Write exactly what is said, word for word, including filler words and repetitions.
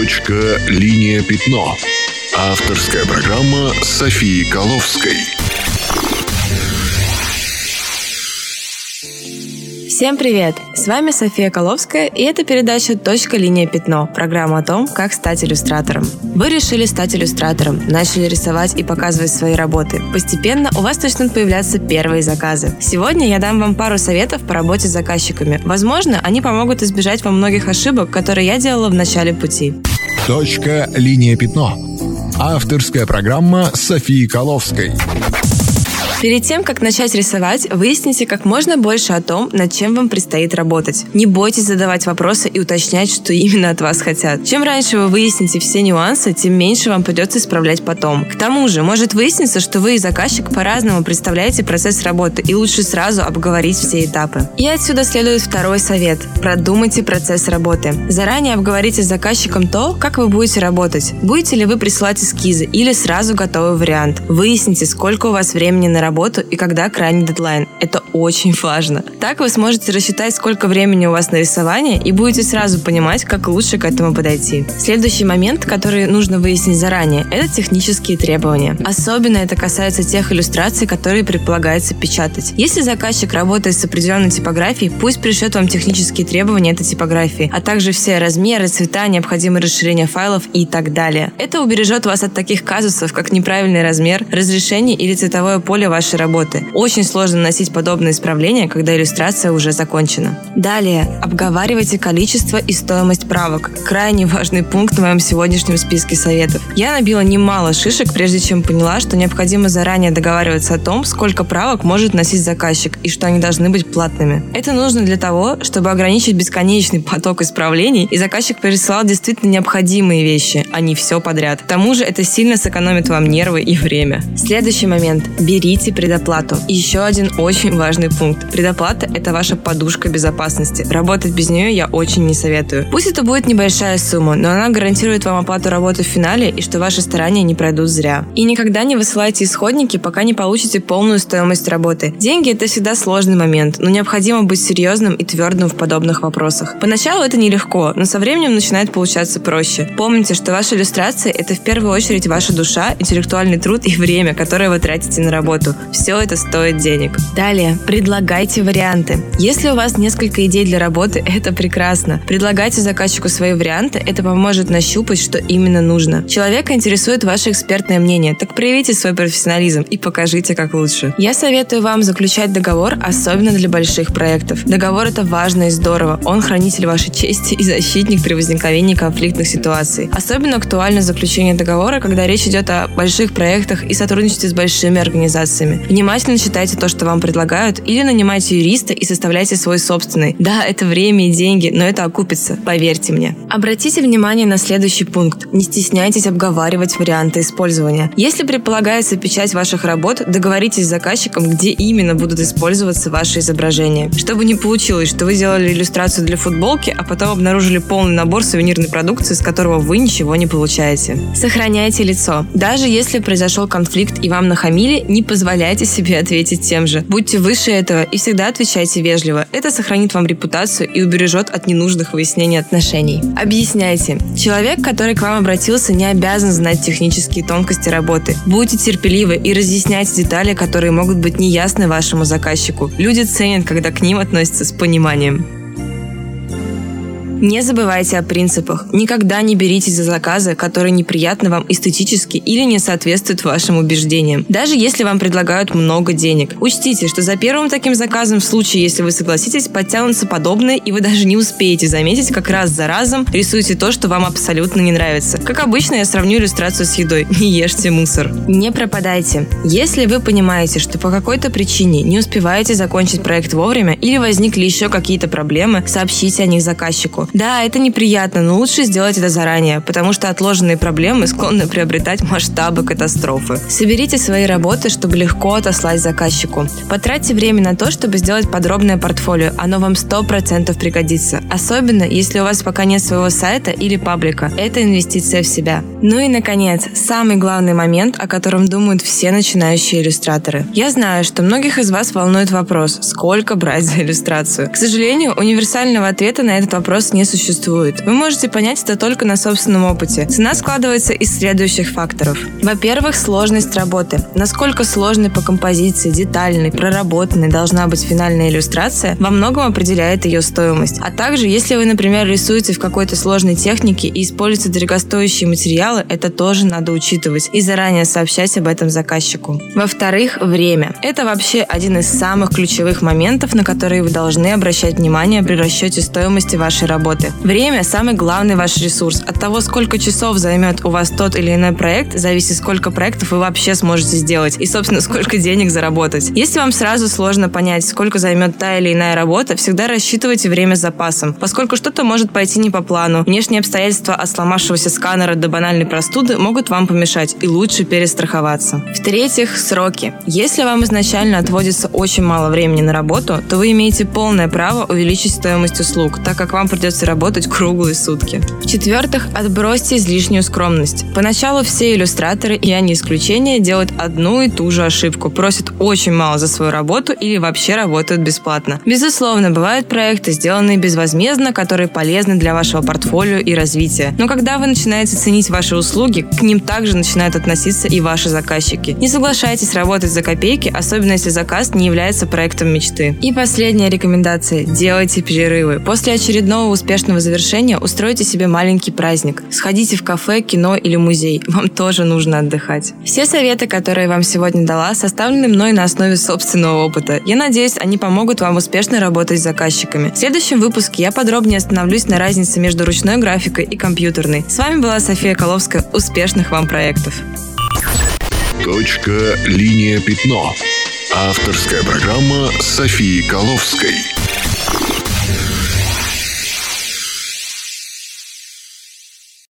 Точка. Линия. Пятно. Авторская программа Софии Коловской. Всем привет! С вами София Коловская, и это передача «Точка. Линия. Пятно» – программа о том, как стать иллюстратором. Вы решили стать иллюстратором, начали рисовать и показывать свои работы. Постепенно у вас начнут появляться первые заказы. Сегодня я дам вам пару советов по работе с заказчиками. Возможно, они помогут избежать вам многих ошибок, которые я делала в начале пути. «Точка. Линия. Пятно» – авторская программа Софии Коловской. Перед тем, как начать рисовать, выясните как можно больше о том, над чем вам предстоит работать. Не бойтесь задавать вопросы и уточнять, что именно от вас хотят. Чем раньше вы выясните все нюансы, тем меньше вам придется исправлять потом. К тому же, может выясниться, что вы и заказчик по-разному представляете процесс работы, и лучше сразу обговорить все этапы. И отсюда следует второй совет. Продумайте процесс работы. Заранее обговорите с заказчиком то, как вы будете работать. Будете ли вы присылать эскизы или сразу готовый вариант. Выясните, сколько у вас времени на работу. работу и когда крайний дедлайн. Это очень важно. Так вы сможете рассчитать, сколько времени у вас на рисование, и будете сразу понимать, как лучше к этому подойти. Следующий момент, который нужно выяснить заранее, это технические требования. Особенно это касается тех иллюстраций, которые предполагается печатать. Если заказчик работает с определенной типографией, пусть пришлет вам технические требования этой типографии, а также все размеры, цвета, необходимые расширения файлов и так далее. Это убережет вас от таких казусов, как неправильный размер, разрешение или цветовое поле вашего вашей работы. Очень сложно носить подобные исправления, когда иллюстрация уже закончена. Далее, обговаривайте количество и стоимость правок. Крайне важный пункт в моем сегодняшнем списке советов. Я набила немало шишек, прежде чем поняла, что необходимо заранее договариваться о том, сколько правок может носить заказчик и что они должны быть платными. Это нужно для того, чтобы ограничить бесконечный поток исправлений, и заказчик присылал действительно необходимые вещи, а не все подряд. К тому же это сильно сэкономит вам нервы и время. Следующий момент. Берите предоплату. И еще один очень важный пункт. Предоплата – это ваша подушка безопасности. Работать без нее я очень не советую. Пусть это будет небольшая сумма, но она гарантирует вам оплату работы в финале и что ваши старания не пройдут зря. И никогда не высылайте исходники, пока не получите полную стоимость работы. Деньги – это всегда сложный момент, но необходимо быть серьезным и твердым в подобных вопросах. Поначалу это нелегко, но со временем начинает получаться проще. Помните, что ваши иллюстрации – это в первую очередь ваша душа, интеллектуальный труд и время, которое вы тратите на работу. Все это стоит денег. Далее, предлагайте варианты. Если у вас несколько идей для работы, это прекрасно. Предлагайте заказчику свои варианты, это поможет нащупать, что именно нужно. Человека интересует ваше экспертное мнение, так проявите свой профессионализм и покажите, как лучше. Я советую вам заключать договор, особенно для больших проектов. Договор – это важно и здорово. Он хранитель вашей чести и защитник при возникновении конфликтных ситуаций. Особенно актуально заключение договора, когда речь идет о больших проектах и сотрудничестве с большими организациями. Внимательно читайте то, что вам предлагают, или нанимайте юриста и составляйте свой собственный. Да, это время и деньги, но это окупится, поверьте мне. Обратите внимание на следующий пункт. Не стесняйтесь обговаривать варианты использования. Если предполагается печать ваших работ, договоритесь с заказчиком, где именно будут использоваться ваши изображения. Чтобы не получилось, что вы делали иллюстрацию для футболки, а потом обнаружили полный набор сувенирной продукции, с которого вы ничего не получаете. Сохраняйте лицо. Даже если произошел конфликт и вам нахамили, не позволяйте Позволяйте себе ответить тем же. Будьте выше этого и всегда отвечайте вежливо. Это сохранит вам репутацию и убережет от ненужных выяснений отношений. Объясняйте. Человек, который к вам обратился, не обязан знать технические тонкости работы. Будьте терпеливы и разъясняйте детали, которые могут быть неясны вашему заказчику. Люди ценят, когда к ним относятся с пониманием. Не забывайте о принципах. Никогда не беритесь за заказы, которые неприятны вам эстетически или не соответствуют вашим убеждениям. Даже если вам предлагают много денег. Учтите, что за первым таким заказом, в случае, если вы согласитесь, подтянутся подобные, и вы даже не успеете заметить, как раз за разом рисуйте то, что вам абсолютно не нравится. Как обычно, я сравню иллюстрацию с едой. Не ешьте мусор. Не пропадайте. Если вы понимаете, что по какой-то причине не успеваете закончить проект вовремя или возникли еще какие-то проблемы, сообщите о них заказчику. Да, это неприятно, но лучше сделать это заранее, потому что отложенные проблемы склонны приобретать масштабы катастрофы. Соберите свои работы, чтобы легко отослать заказчику. Потратьте время на то, чтобы сделать подробное портфолио, оно вам сто процентов пригодится, особенно если у вас пока нет своего сайта или паблика. Это инвестиция в себя. Ну и, наконец, самый главный момент, о котором думают все начинающие иллюстраторы. Я знаю, что многих из вас волнует вопрос, сколько брать за иллюстрацию. К сожалению, универсального ответа на этот вопрос не не существует. Вы можете понять это только на собственном опыте. Цена складывается из следующих факторов. Во-первых, сложность работы. Насколько сложной по композиции, детальной, проработанной должна быть финальная иллюстрация, во многом определяет ее стоимость. А также, если вы, например, рисуете в какой-то сложной технике и используете дорогостоящие материалы, это тоже надо учитывать и заранее сообщать об этом заказчику. Во-вторых, время. Это вообще один из самых ключевых моментов, на которые вы должны обращать внимание при расчете стоимости вашей работы. Время – самый главный ваш ресурс. От того, сколько часов займет у вас тот или иной проект, зависит, сколько проектов вы вообще сможете сделать и, собственно, сколько денег заработать. Если вам сразу сложно понять, сколько займет та или иная работа, всегда рассчитывайте время с запасом, поскольку что-то может пойти не по плану. Внешние обстоятельства от сломавшегося сканера до банальной простуды могут вам помешать, и лучше перестраховаться. В-третьих, сроки. Если вам изначально отводится очень мало времени на работу, то вы имеете полное право увеличить стоимость услуг, так как вам придется работать круглые сутки. В-четвертых, отбросьте излишнюю скромность. Поначалу все иллюстраторы, и они исключение, делают одну и ту же ошибку, просят очень мало за свою работу или вообще работают бесплатно. Безусловно, бывают проекты, сделанные безвозмездно, которые полезны для вашего портфолио и развития. Но когда вы начинаете ценить ваши услуги, к ним также начинают относиться и ваши заказчики. Не соглашайтесь работать за копейки, особенно если заказ не является проектом мечты. И последняя рекомендация. Делайте перерывы. После очередного успешного завершения устройте себе маленький праздник. Сходите в кафе, кино или музей. Вам тоже нужно отдыхать. Все советы, которые я вам сегодня дала, составлены мной на основе собственного опыта. Я надеюсь, они помогут вам успешно работать с заказчиками. В следующем выпуске я подробнее остановлюсь на разнице между ручной графикой и компьютерной. С вами была София Коловская. Успешных вам проектов! Точка. Линия. Пятно. Авторская программа Софии Коловской.